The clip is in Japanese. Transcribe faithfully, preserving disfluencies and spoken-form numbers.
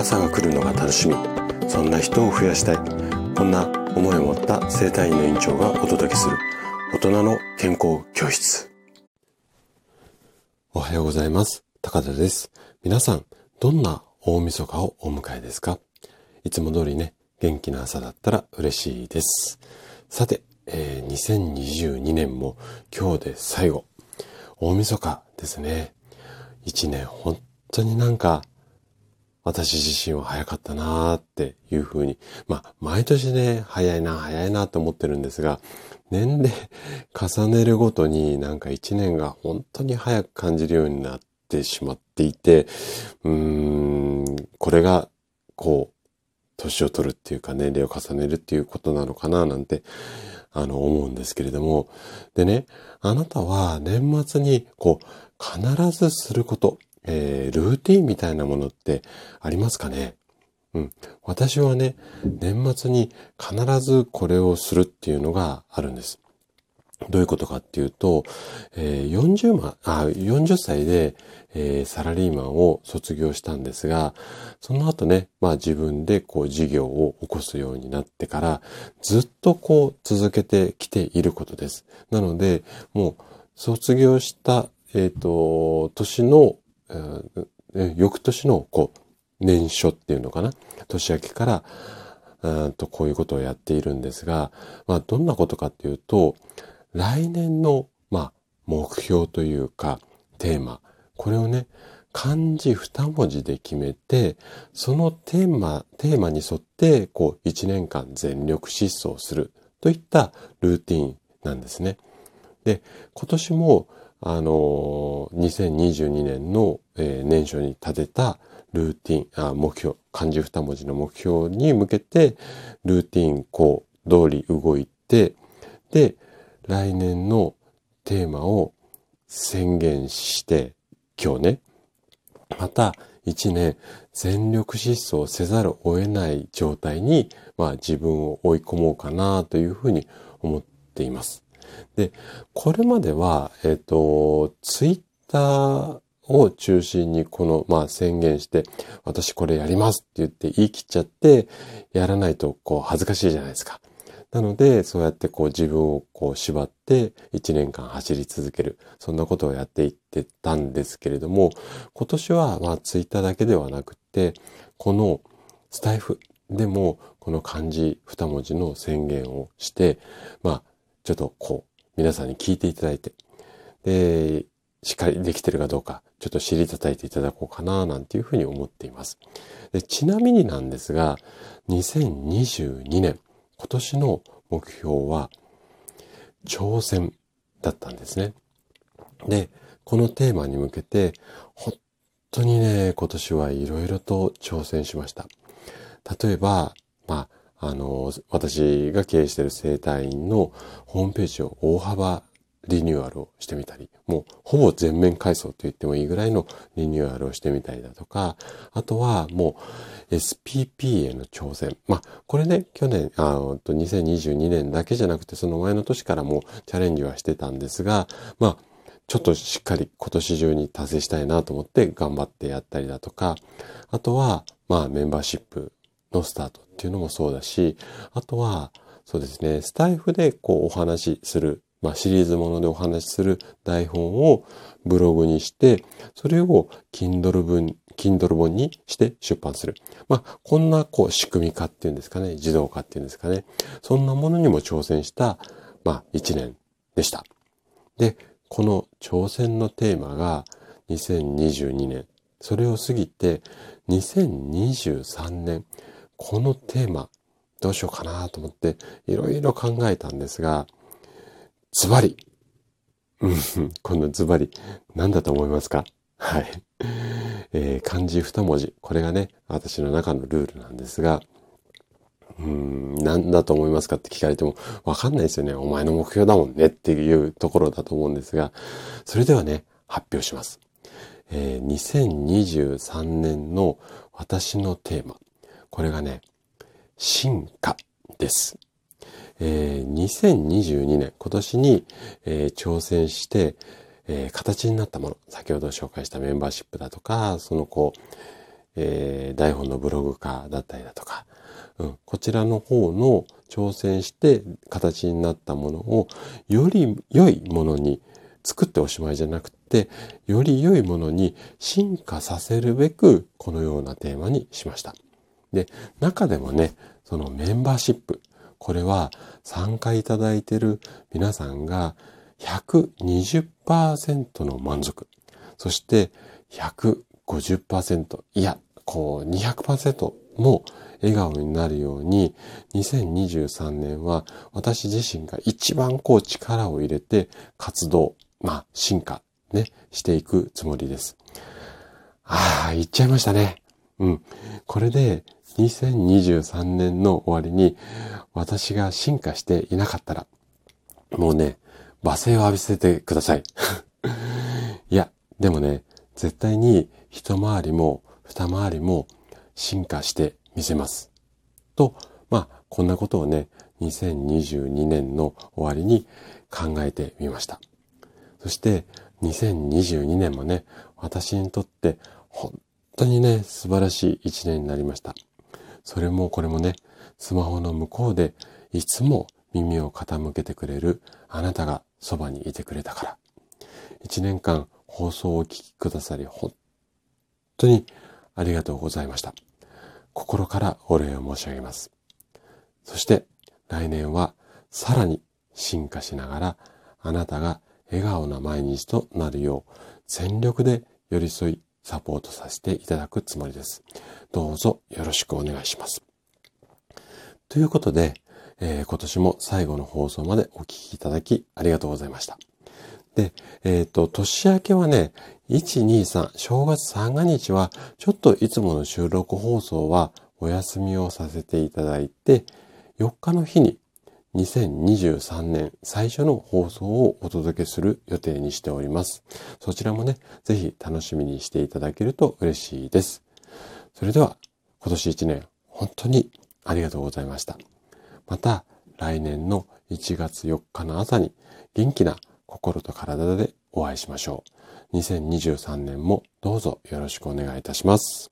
朝が来るのが楽しみ、そんな人を増やしたい、こんな思いを持った生体院の院長がお届けする大人の健康教室。おはようございます。高田です。皆さん、どんな大晦日をお迎えですか？いつも通りね、元気な朝だったら嬉しいです。さて、えー、にせんにじゅうにねんも今日で最後、大晦日ですね。一年本当になんか私自身は早かったなーっていう風に、まあ毎年ね、早いな早いなと思ってるんですが、年齢重ねるごとになんか一年が本当に早く感じるようになってしまっていて、うーん、これがこう年を取るっていうか年齢を重ねるっていうことなのかななんてあの思うんですけれども、でね、あなたは年末にこう必ずすること、えー、ルーティーンみたいなものってありますかね？うん、私はね、年末に必ずこれをするっていうのがあるんです。どういうことかっていうと、えー、よんじゅっさいで、えー、サラリーマンを卒業したんですが、その後ね、まあ自分でこう事業を起こすようになってから、ずっとこう続けてきていることです。なので、もう卒業した、えっと、年の、えー、翌年のこう、年初っていうのかな、年明けから、うんとこういうことをやっているんですが、まあどんなことかっていうと、来年の、まあ、目標というかテーマ、これをね、漢字二文字で決めて、そのテーマ、テーマに沿ってこう一年間全力疾走するといったルーティーンなんですね。で、今年もあのにせんにじゅうにねんの、えー、年初に立てたルーティーン、あ、目標、漢字二文字の目標に向けてルーティーンこう通り動いて、で来年のテーマを宣言して、今日ね、また一年全力疾走せざるを得ない状態に、まあ自分を追い込もうかなというふうに思っています。で、これまでは、えっと、ツイッターを中心にこの、まあ宣言して、私これやりますって言って言い切っちゃって、やらないとこう恥ずかしいじゃないですか。なので、そうやってこう自分をこう縛っていちねんかん走り続ける。そんなことをやっていってたんですけれども、今年はまあツイッターだけではなくて、このスタイフでもこの漢字二文字の宣言をして、まあちょっとこう皆さんに聞いていただいて、で、しっかりできてるかどうか、ちょっと尻叩いていただこうかななんていうふうに思っています。で、ちなみになんですが、にせんにじゅうにねん、今年の目標は挑戦だったんですね。で、このテーマに向けて本当にね、今年はいろいろと挑戦しました。例えば、まあ、あの、私が経営している生体院のホームページを大幅リニューアルをしてみたり、もうほぼ全面改装と言ってもいいぐらいのリニューアルをしてみたりだとか、あとはもう エスピーピー への挑戦。まあ、これね、去年、あの、にせんにじゅうにねんだけじゃなくて、その前の年からもチャレンジはしてたんですが、まあ、ちょっとしっかり今年中に達成したいなと思って頑張ってやったりだとか、あとは、まあ、メンバーシップのスタートっていうのもそうだし、あとは、そうですね、スタイフでこうお話しする、まあ、シリーズものでお話しする台本をブログにして、それを Kindle 文、Kindle 本にして出版する。まあ、こんなこう仕組み化っていうんですかね、自動化っていうんですかね。そんなものにも挑戦した、まあ、一年でした。で、この挑戦のテーマがにせんにじゅうにねん。それを過ぎてにせんにじゅうさんねん。このテーマ、どうしようかなと思って、いろいろ考えたんですが、ズバリ。今度ズバリ。何だと思いますか？はい。えー、漢字二文字。これがね、私の中のルールなんですが、うーん、何だと思いますかって聞かれても、わかんないですよね。お前の目標だもんねっていうところだと思うんですが、それではね、発表します。えー、にせんにじゅうさんねんの私のテーマ。これがね、進化です。えー、にせんにじゅうにねん、今年に、えー、挑戦して、えー、形になったもの、先ほど紹介したメンバーシップだとか、そのこう、えー、台本のブログ化だったりだとか、うん、こちらの方の挑戦して形になったものをより良いものに作っておしまいじゃなくて、より良いものに進化させるべくこのようなテーマにしました。で、中でもね、そのメンバーシップ、これは参加いただいている皆さんが ひゃくにじゅっパーセント の満足、そして ひゃくごじゅっパーセント、いや、こう にひゃくパーセント も笑顔になるように、にせんにじゅうさんねんは私自身が一番こう力を入れて活動、まあ進化ね、していくつもりです。ああ、言っちゃいましたね。うん。これでにせんにじゅうさんねんの終わりに私が進化していなかったら、もうね、罵声を浴びせてください。いや、でもね、絶対に一回りも二回りも進化して見せます。と、まあ、こんなことをね、にせんにじゅうにねんの終わりに考えてみました。そして、にせんにじゅうにねんもね、私にとって本当にね、素晴らしい一年になりました。それもこれもね、スマホの向こうでいつも耳を傾けてくれるあなたがそばにいてくれたから。一年間放送をお聞きくださり、本当にありがとうございました。心からお礼を申し上げます。そして来年はさらに進化しながら、あなたが笑顔な毎日となるよう全力で寄り添いサポートさせていただくつもりです。どうぞよろしくお願いします。ということで、えー、今年も最後の放送までお聞きいただきありがとうございました。で、えっと、年明けはね、いち、に、さん、正月三が日は、ちょっといつもの収録放送はお休みをさせていただいて、よっかの日ににせんにじゅうさんねん最初の放送をお届けする予定にしております。そちらもね、ぜひ楽しみにしていただけると嬉しいです。それでは、今年いちねん、本当にありがとうございました。また、来年のいちがつよっかの朝に、元気な心と体でお会いしましょう。にせんにじゅうさんねんもどうぞよろしくお願いいたします。